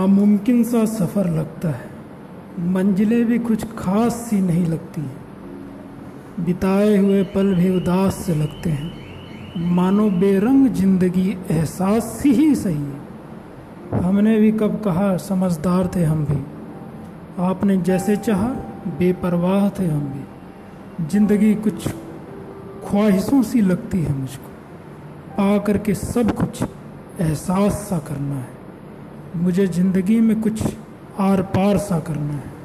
नामुमकिन सा सफ़र लगता है, मंजिलें भी कुछ खास सी नहीं लगती, बिताए हुए पल भी उदास से लगते हैं, मानो बेरंग जिंदगी एहसास सी ही सही है। हमने भी कब कहा समझदार थे हम भी, आपने जैसे चाहा बेपरवाह थे हम भी। जिंदगी कुछ ख्वाहिशों सी लगती है मुझको, पा करके सब कुछ एहसास सा करना है, मुझे ज़िंदगी में कुछ आर पार सा करना है।